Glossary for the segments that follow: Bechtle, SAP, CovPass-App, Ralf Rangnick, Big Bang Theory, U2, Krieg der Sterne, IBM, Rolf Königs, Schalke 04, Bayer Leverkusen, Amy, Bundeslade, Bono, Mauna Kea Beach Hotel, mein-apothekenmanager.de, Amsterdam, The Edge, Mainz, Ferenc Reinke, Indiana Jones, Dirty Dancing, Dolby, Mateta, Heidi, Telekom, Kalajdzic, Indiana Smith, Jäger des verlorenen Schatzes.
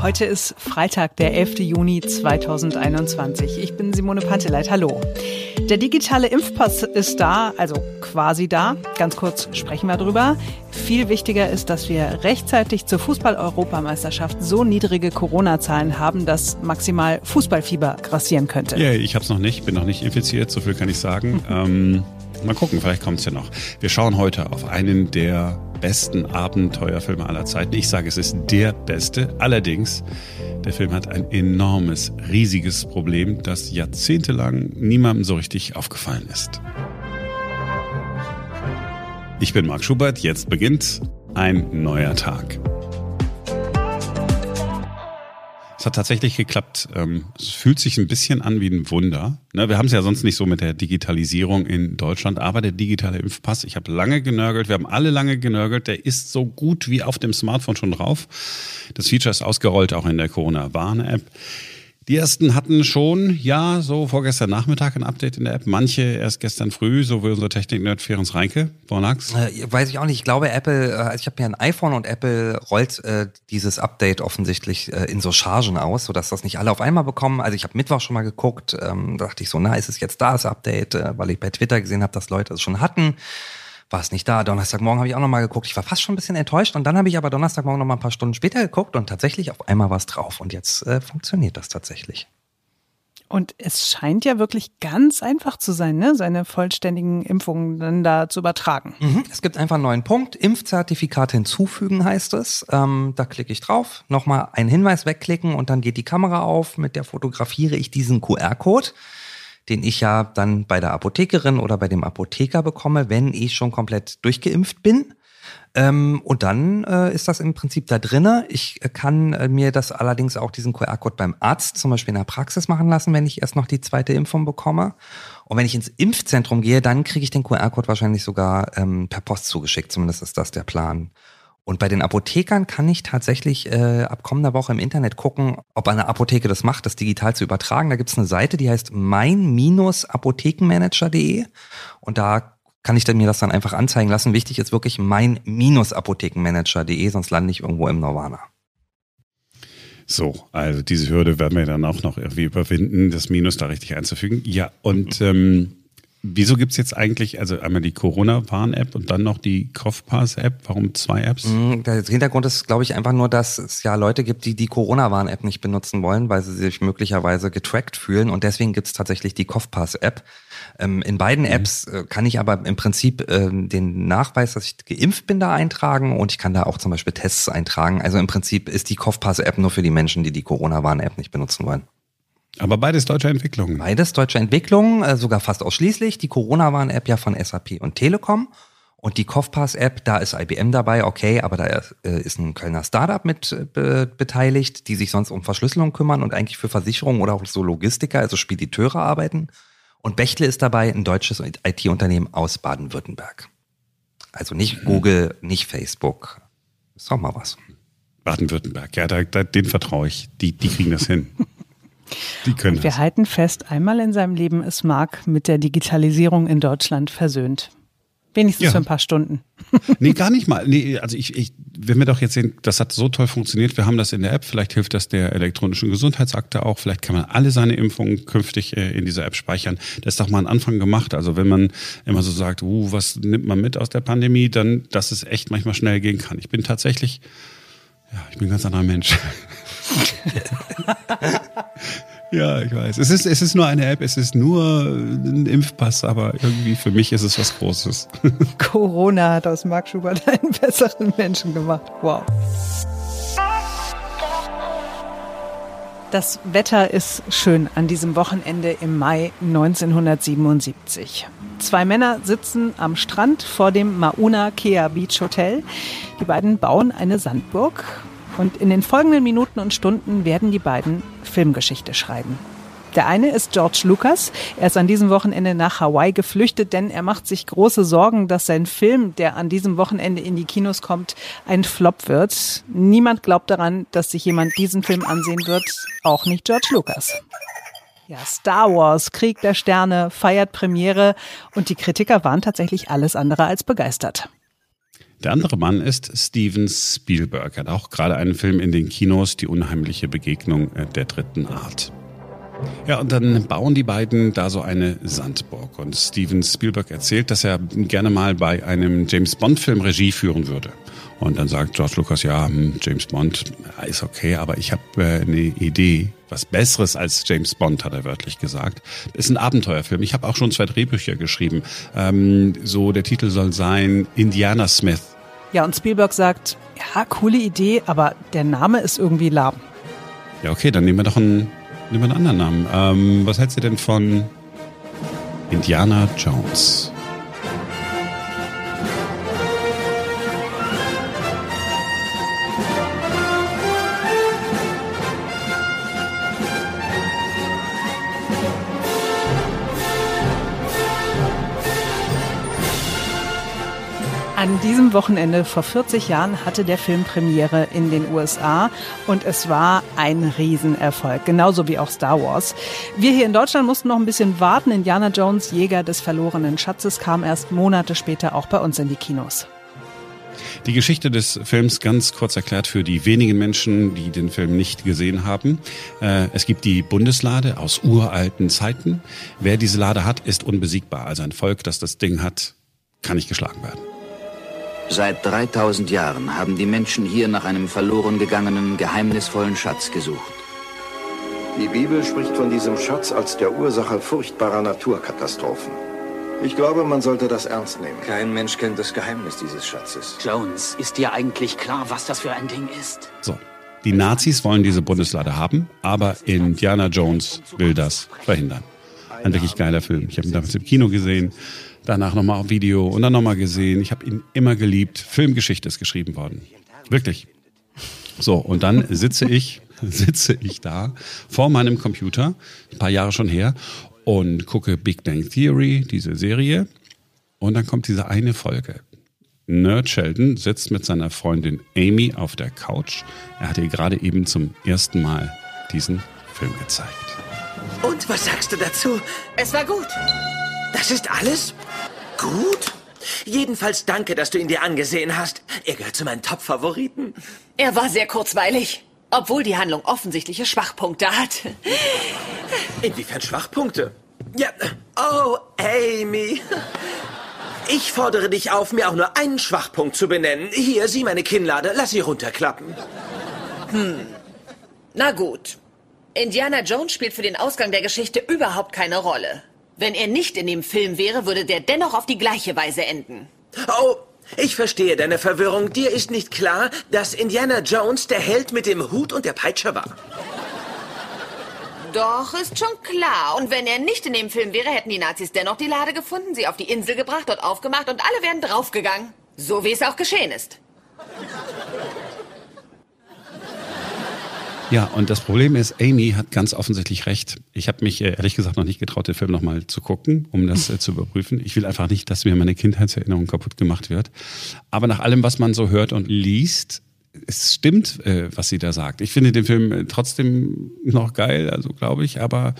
Heute ist Freitag, der 11. Juni 2021. Ich bin Simone Panteleit. Hallo. Der digitale Impfpass ist da, also quasi da. Ganz kurz sprechen wir drüber. Viel wichtiger ist, dass wir rechtzeitig zur Fußball-Europameisterschaft so niedrige Corona-Zahlen haben, dass maximal Fußballfieber grassieren könnte. Ja, ich hab's noch nicht, bin noch nicht infiziert, so viel kann ich sagen. Mal gucken, vielleicht kommt's ja noch. Wir schauen heute auf einen der besten Abenteuerfilme aller Zeiten. Ich sage, es ist der beste. Allerdings, der Film hat ein enormes, riesiges Problem, das jahrzehntelang niemandem so richtig aufgefallen ist. Ich bin Marc Schubert, jetzt beginnt ein neuer Tag. Es hat tatsächlich geklappt. Es fühlt sich ein bisschen an wie ein Wunder. Wir haben es ja sonst nicht so mit der Digitalisierung in Deutschland, aber der digitale Impfpass, ich habe lange genörgelt, wir haben alle lange genörgelt, der ist so gut wie auf dem Smartphone schon drauf. Das Feature ist ausgerollt, auch in der Corona-Warn-App. Die ersten hatten schon, ja, so vorgestern Nachmittag ein Update in der App. Manche erst gestern früh, so wie unser Technik-Nerd Ferenc Reinke. Weiß ich auch nicht. Ich glaube, Apple, ich habe mir ein iPhone und Apple rollt dieses Update offensichtlich in so Chargen aus, sodass das nicht alle auf einmal bekommen. Also ich habe Mittwoch schon mal geguckt, da dachte ich so, na, ist es jetzt da, das Update? Weil ich bei Twitter gesehen habe, dass Leute es schon hatten. War es nicht da. Donnerstagmorgen habe ich auch nochmal geguckt. Ich war fast schon ein bisschen enttäuscht. Und dann habe ich aber Donnerstagmorgen nochmal ein paar Stunden später geguckt und tatsächlich auf einmal war es drauf. Und jetzt funktioniert das tatsächlich. Und es scheint ja wirklich ganz einfach zu sein, ne, seine vollständigen Impfungen dann da zu übertragen. Mhm. Es gibt einfach einen neuen Punkt. Impfzertifikat hinzufügen heißt es. Da klicke ich drauf. Nochmal einen Hinweis wegklicken und dann geht die Kamera auf. Mit der fotografiere ich diesen QR-Code, den ich ja dann bei der Apothekerin oder bei dem Apotheker bekomme, wenn ich schon komplett durchgeimpft bin. Und dann ist das im Prinzip da drin. Ich kann mir das allerdings auch, diesen QR-Code beim Arzt zum Beispiel in der Praxis machen lassen, wenn ich erst noch die zweite Impfung bekomme. Und wenn ich ins Impfzentrum gehe, dann kriege ich den QR-Code wahrscheinlich sogar per Post zugeschickt. Zumindest ist das der Plan. Und bei den Apothekern kann ich tatsächlich ab kommender Woche im Internet gucken, ob eine Apotheke das macht, das digital zu übertragen. Da gibt es eine Seite, die heißt mein-apothekenmanager.de und da kann ich mir das dann einfach anzeigen lassen. Wichtig ist wirklich mein-apothekenmanager.de, sonst lande ich irgendwo im Nirvana. So, also diese Hürde werden wir dann auch noch irgendwie überwinden, das Minus da richtig einzufügen. Ja, und wieso gibt es jetzt eigentlich, also einmal die Corona-Warn-App und dann noch die CovPass-App? Warum zwei Apps? Der Hintergrund ist, glaube ich, einfach nur, dass es ja Leute gibt, die die Corona-Warn-App nicht benutzen wollen, weil sie sich möglicherweise getrackt fühlen. Und deswegen gibt es tatsächlich die CovPass-App. In beiden Apps kann ich aber im Prinzip den Nachweis, dass ich geimpft bin, da eintragen. Und ich kann da auch zum Beispiel Tests eintragen. Also im Prinzip ist die CovPass-App nur für die Menschen, die die Corona-Warn-App nicht benutzen wollen. Aber beides deutsche Entwicklungen. Beides deutsche Entwicklungen, sogar fast ausschließlich. Die Corona-Warn-App ja von SAP und Telekom. Und die CovPass-App, da ist IBM dabei, okay, aber da ist ein Kölner Startup mit beteiligt, die sich sonst um Verschlüsselung kümmern und eigentlich für Versicherungen oder auch so Logistiker, also Spediteure arbeiten. Und Bechtle ist dabei, ein deutsches IT-Unternehmen aus Baden-Württemberg. Also nicht Google, nicht Facebook. Ist doch mal was. Baden-Württemberg, ja, den vertraue ich. Die kriegen das hin. Und wir halten fest, einmal in seinem Leben ist Marc mit der Digitalisierung in Deutschland versöhnt. Wenigstens ja. Für ein paar Stunden. Nee, gar nicht mal. Nee, also wenn wir doch jetzt sehen, das hat so toll funktioniert, wir haben das in der App, vielleicht hilft das der elektronischen Gesundheitsakte auch, vielleicht kann man alle seine Impfungen künftig in dieser App speichern. Das ist doch mal ein Anfang gemacht. Also wenn man immer so sagt, was nimmt man mit aus der Pandemie, dann, dass es echt manchmal schnell gehen kann. Ich bin tatsächlich, ja, ich bin ein ganz anderer Mensch. Ja, ich weiß. Es ist nur eine App, es ist nur ein Impfpass, aber irgendwie für mich ist es was Großes. Corona hat aus Marc Schubert einen besseren Menschen gemacht. Wow. Das Wetter ist schön an diesem Wochenende im Mai 1977. Zwei Männer sitzen am Strand vor dem Mauna Kea Beach Hotel. Die beiden bauen eine Sandburg. Und in den folgenden Minuten und Stunden werden die beiden Filmgeschichte schreiben. Der eine ist George Lucas. Er ist an diesem Wochenende nach Hawaii geflüchtet, denn er macht sich große Sorgen, dass sein Film, der an diesem Wochenende in die Kinos kommt, ein Flop wird. Niemand glaubt daran, dass sich jemand diesen Film ansehen wird, auch nicht George Lucas. Ja, Star Wars, Krieg der Sterne, feiert Premiere und die Kritiker waren tatsächlich alles andere als begeistert. Der andere Mann ist Steven Spielberg. Er hat auch gerade einen Film in den Kinos, Die unheimliche Begegnung der dritten Art. Ja, und dann bauen die beiden da so eine Sandburg. Und Steven Spielberg erzählt, dass er gerne mal bei einem James-Bond-Film Regie führen würde. Und dann sagt George Lucas, ja, James Bond ist okay, aber ich habe eine Idee. Was Besseres als James Bond, hat er wörtlich gesagt. Das ist ein Abenteuerfilm. Ich habe auch schon 2 Drehbücher geschrieben. So, der Titel soll sein Indiana Smith. Ja, und Spielberg sagt, ja, coole Idee, aber der Name ist irgendwie lahm. Ja, okay, dann nehmen wir doch einen anderen Namen. Was hältst du denn von Indiana Jones? An diesem Wochenende vor 40 Jahren hatte der Film Premiere in den USA und es war ein Riesenerfolg, genauso wie auch Star Wars. Wir hier in Deutschland mussten noch ein bisschen warten. Indiana Jones, Jäger des verlorenen Schatzes kam erst Monate später auch bei uns in die Kinos. Die Geschichte des Films ganz kurz erklärt für die wenigen Menschen, die den Film nicht gesehen haben. Es gibt die Bundeslade aus uralten Zeiten. Wer diese Lade hat, ist unbesiegbar. Also ein Volk, das das Ding hat, kann nicht geschlagen werden. Seit 3000 Jahren haben die Menschen hier nach einem verloren gegangenen, geheimnisvollen Schatz gesucht. Die Bibel spricht von diesem Schatz als der Ursache furchtbarer Naturkatastrophen. Ich glaube, man sollte das ernst nehmen. Kein Mensch kennt das Geheimnis dieses Schatzes. Jones, ist dir eigentlich klar, was das für ein Ding ist? So, die Nazis wollen diese Bundeslade haben, aber Indiana Jones will das verhindern. Ein wirklich geiler Film. Ich habe ihn damals im Kino gesehen. Danach nochmal auf Video und dann nochmal gesehen. Ich habe ihn immer geliebt. Filmgeschichte ist geschrieben worden. Wirklich. So, und dann sitze ich da vor meinem Computer, ein paar Jahre schon her, und gucke Big Bang Theory, diese Serie. Und dann kommt diese eine Folge. Nerd Sheldon sitzt mit seiner Freundin Amy auf der Couch. Er hat ihr gerade eben zum ersten Mal diesen Film gezeigt. Und was sagst du dazu? Es war gut. Das ist alles? Gut? Jedenfalls danke, dass du ihn dir angesehen hast. Er gehört zu meinen Top-Favoriten. Er war sehr kurzweilig, obwohl die Handlung offensichtliche Schwachpunkte hat. Inwiefern Schwachpunkte? Ja. Oh, Amy. Ich fordere dich auf, mir auch nur einen Schwachpunkt zu benennen. Hier, sieh meine Kinnlade. Lass sie runterklappen. Na gut. Indiana Jones spielt für den Ausgang der Geschichte überhaupt keine Rolle. Wenn er nicht in dem Film wäre, würde der dennoch auf die gleiche Weise enden. Oh, ich verstehe deine Verwirrung. Dir ist nicht klar, dass Indiana Jones der Held mit dem Hut und der Peitsche war. Doch, ist schon klar. Und wenn er nicht in dem Film wäre, hätten die Nazis dennoch die Lade gefunden, sie auf die Insel gebracht, dort aufgemacht und alle wären draufgegangen. So wie es auch geschehen ist. Ja, und das Problem ist, Amy hat ganz offensichtlich recht. Ich habe mich ehrlich gesagt noch nicht getraut, den Film nochmal zu gucken, um das zu überprüfen. Ich will einfach nicht, dass mir meine Kindheitserinnerung kaputt gemacht wird. Aber nach allem, was man so hört und liest, es stimmt, was sie da sagt. Ich finde den Film trotzdem noch geil, also glaube ich. Aber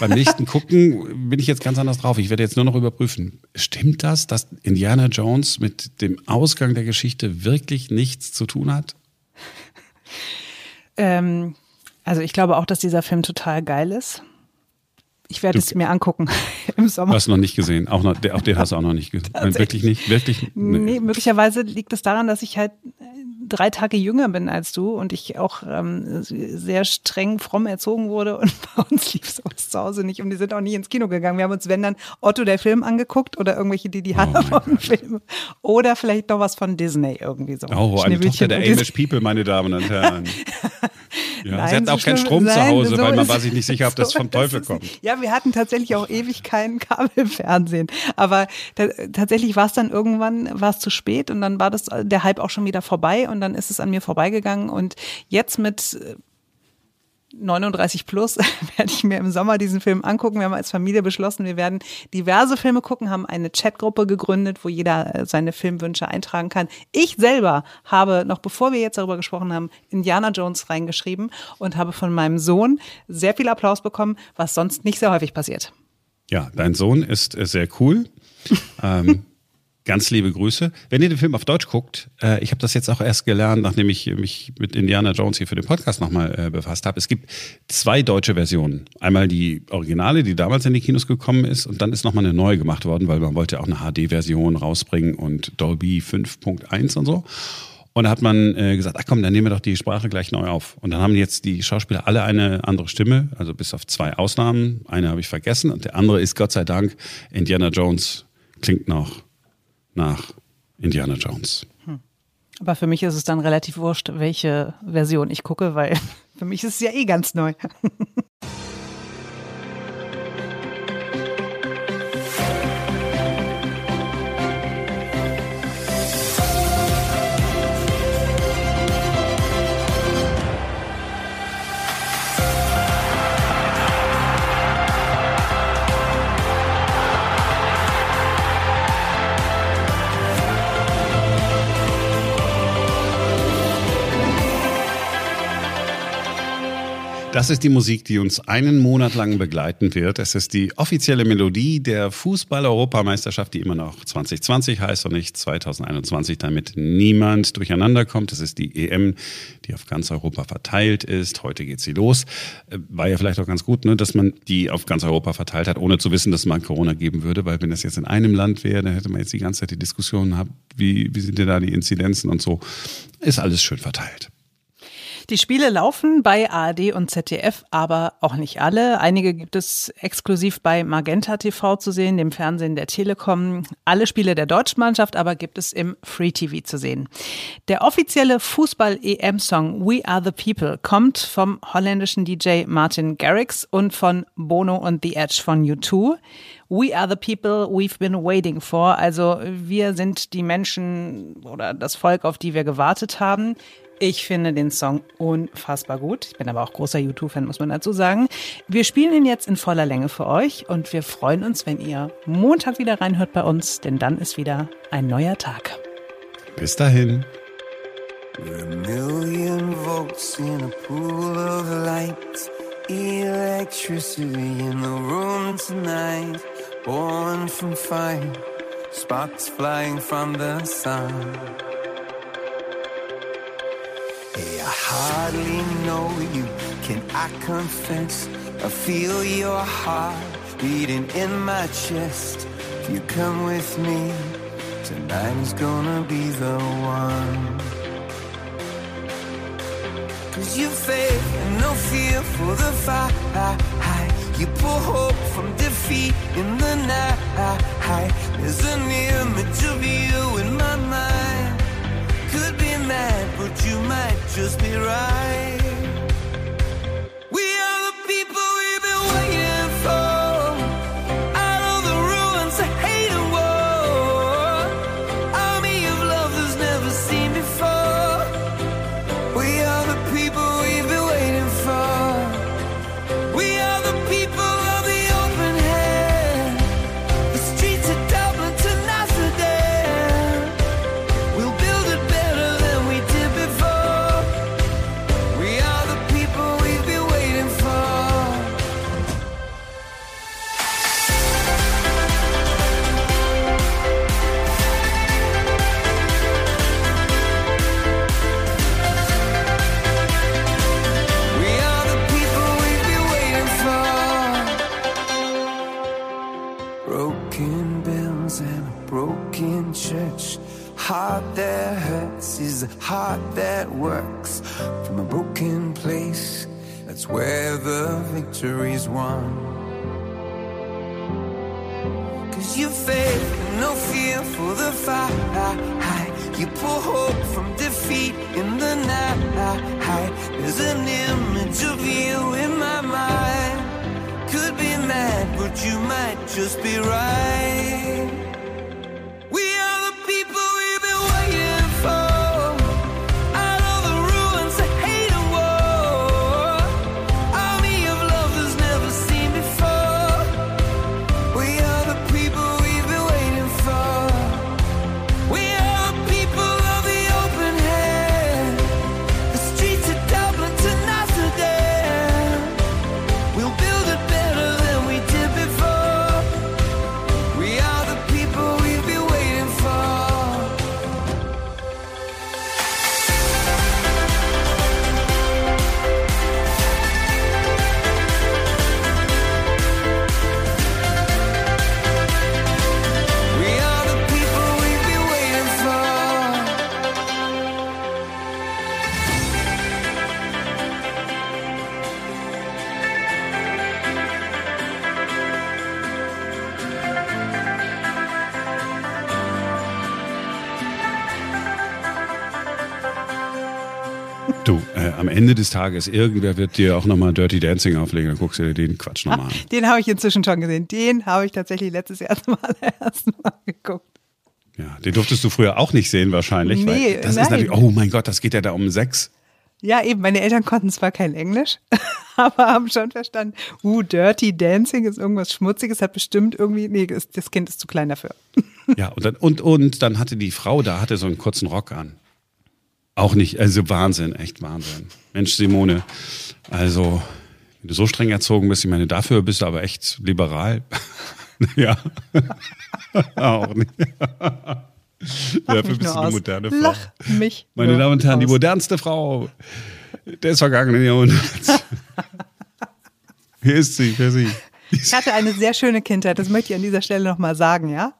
beim nächsten Gucken bin ich jetzt ganz anders drauf. Ich werde jetzt nur noch überprüfen. Stimmt das, dass Indiana Jones mit dem Ausgang der Geschichte wirklich nichts zu tun hat? Also ich glaube auch, dass dieser Film total geil ist. Ich werde es mir angucken im Sommer. Hast du noch nicht gesehen? Auch den hast du auch noch nicht gesehen. Wirklich nicht? Wirklich? Nee, möglicherweise liegt es daran, dass ich halt 3 Tage jünger bin als du und ich auch sehr streng fromm erzogen wurde und bei uns lief sowas zu Hause nicht und die sind auch nie ins Kino gegangen. Wir haben uns, wenn dann, Otto der Film angeguckt oder irgendwelche Didi Hallervorden-Filme oder vielleicht noch was von Disney irgendwie so. Oh, eine Tochter der Amish People, meine Damen und Herren. Ja, nein, sie hatten auch keinen Strom zu Hause, weil man war sich nicht sicher, ob das vom Teufel kommt. Ja, wir hatten tatsächlich auch ewig kein Kabelfernsehen, aber tatsächlich war es dann irgendwann, war es zu spät und dann war das der Hype auch schon wieder vorbei und dann ist es an mir vorbeigegangen und jetzt mit 39 plus werde ich mir im Sommer diesen Film angucken. Wir haben als Familie beschlossen, wir werden diverse Filme gucken, haben eine Chatgruppe gegründet, wo jeder seine Filmwünsche eintragen kann. Ich selber habe, noch bevor wir jetzt darüber gesprochen haben, Indiana Jones reingeschrieben und habe von meinem Sohn sehr viel Applaus bekommen, was sonst nicht sehr häufig passiert. Ja, dein Sohn ist sehr cool. Ganz liebe Grüße. Wenn ihr den Film auf Deutsch guckt, ich habe das jetzt auch erst gelernt, nachdem ich mich mit Indiana Jones hier für den Podcast nochmal befasst habe. Es gibt zwei deutsche Versionen. Einmal die Originale, die damals in die Kinos gekommen ist, und dann ist nochmal eine neue gemacht worden, weil man wollte auch eine HD-Version rausbringen und Dolby 5.1 und so. Und da hat man gesagt, ach komm, dann nehmen wir doch die Sprache gleich neu auf. Und dann haben jetzt die Schauspieler alle eine andere Stimme, also bis auf zwei Ausnahmen. Eine habe ich vergessen und der andere ist Gott sei Dank Indiana Jones. Klingt noch nach Indiana Jones. Aber für mich ist es dann relativ wurscht, welche Version ich gucke, weil für mich ist es ja eh ganz neu. Das ist die Musik, die uns einen Monat lang begleiten wird. Es ist die offizielle Melodie der Fußball-Europameisterschaft, die immer noch 2020 heißt und nicht 2021, damit niemand durcheinander kommt. Das ist die EM, die auf ganz Europa verteilt ist. Heute geht sie los. War ja vielleicht auch ganz gut, ne, dass man die auf ganz Europa verteilt hat, ohne zu wissen, dass es mal Corona geben würde. Weil wenn das jetzt in einem Land wäre, dann hätte man jetzt die ganze Zeit die Diskussion gehabt, wie sind denn da die Inzidenzen und so. Ist alles schön verteilt. Die Spiele laufen bei ARD und ZDF, aber auch nicht alle. Einige gibt es exklusiv bei Magenta TV zu sehen, dem Fernsehen der Telekom. Alle Spiele der deutschen Mannschaft aber gibt es im Free TV zu sehen. Der offizielle Fußball-EM-Song We Are The People kommt vom holländischen DJ Martin Garrix und von Bono und The Edge von U2. We are the people we've been waiting for. Also wir sind die Menschen oder das Volk, auf die wir gewartet haben. Ich finde den Song unfassbar gut. Ich bin aber auch großer U2-Fan, muss man dazu sagen. Wir spielen ihn jetzt in voller Länge für euch und wir freuen uns, wenn ihr Montag wieder reinhört bei uns, denn dann ist wieder ein neuer Tag. Bis dahin. A million volts in a pool of light. Electricity in the room tonight. Born from fire. Sparks flying from the sun. Hey, I hardly know you, can I confess? I feel your heart beating in my chest. If you come with me, tonight is gonna be the one. 'Cause you faith and no fear for the fight. You pull hope from defeat in the night. There's an image of you in my mind. Could be mad, but you might just be right. We are the people we've been waiting for. Out of the ruins of hate and war. Army of lovers never seen before. We are the people we've been waiting for. We are the people of the open hand. The streets of Dublin to Amsterdam. We'll build it better. Heart that hurts is a heart that works from a broken place. That's where the victory's won. 'Cause you faith and no fear for the fight. You pull hope from defeat in the night. There's an image of you in my mind. Could be mad, but you might just be right. We'll build it better than we did before. We are the people. Du, am Ende des Tages, irgendwer wird dir auch nochmal Dirty Dancing auflegen, dann guckst du dir den Quatsch nochmal an. Den habe ich inzwischen schon gesehen. Den habe ich tatsächlich letztes Jahr zum allerersten Mal geguckt. Ja, den durftest du früher auch nicht sehen wahrscheinlich. Nee, weil das ist natürlich, oh mein Gott, das geht ja da um Sex. Ja, eben, meine Eltern konnten zwar kein Englisch, aber haben schon verstanden, Dirty Dancing ist irgendwas Schmutziges, hat bestimmt irgendwie, nee, das Kind ist zu klein dafür. Ja, und dann hatte die Frau da, hatte so einen kurzen Rock an. Auch nicht, also Wahnsinn, echt Wahnsinn. Mensch, Simone, also, wenn du so streng erzogen bist, ich meine, dafür bist du aber echt liberal. Ja, auch nicht. Dafür bist du eine moderne Frau. Lach mich. Meine Damen und Herren, die modernste Frau des vergangenen Jahrhunderts. Hier ist sie, für Sie. Ich hatte eine sehr schöne Kindheit, das möchte ich an dieser Stelle nochmal sagen, ja?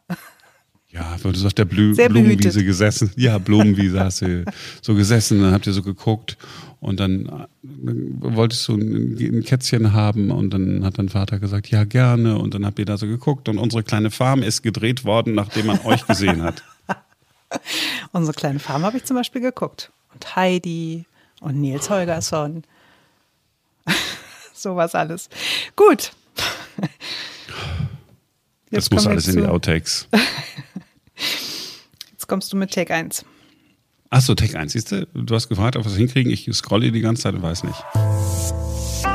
Ja, du hast auf der Blumenwiese gesessen. Ja, Blumenwiese hast du so gesessen, dann habt ihr so geguckt und dann wolltest du ein Kätzchen haben und dann hat dein Vater gesagt, ja gerne und dann habt ihr da so geguckt und unsere kleine Farm ist gedreht worden, nachdem man euch gesehen hat. Unsere kleine Farm habe ich zum Beispiel geguckt. Und Heidi und Nils Holgersson. Sowas alles. Gut. Jetzt das muss alles in die Outtakes. Jetzt kommst du mit Take 1. Ach so, Take 1. Siehst du, du hast gefragt, ob wir es hinkriegen. Ich scrolle die ganze Zeit und weiß nicht.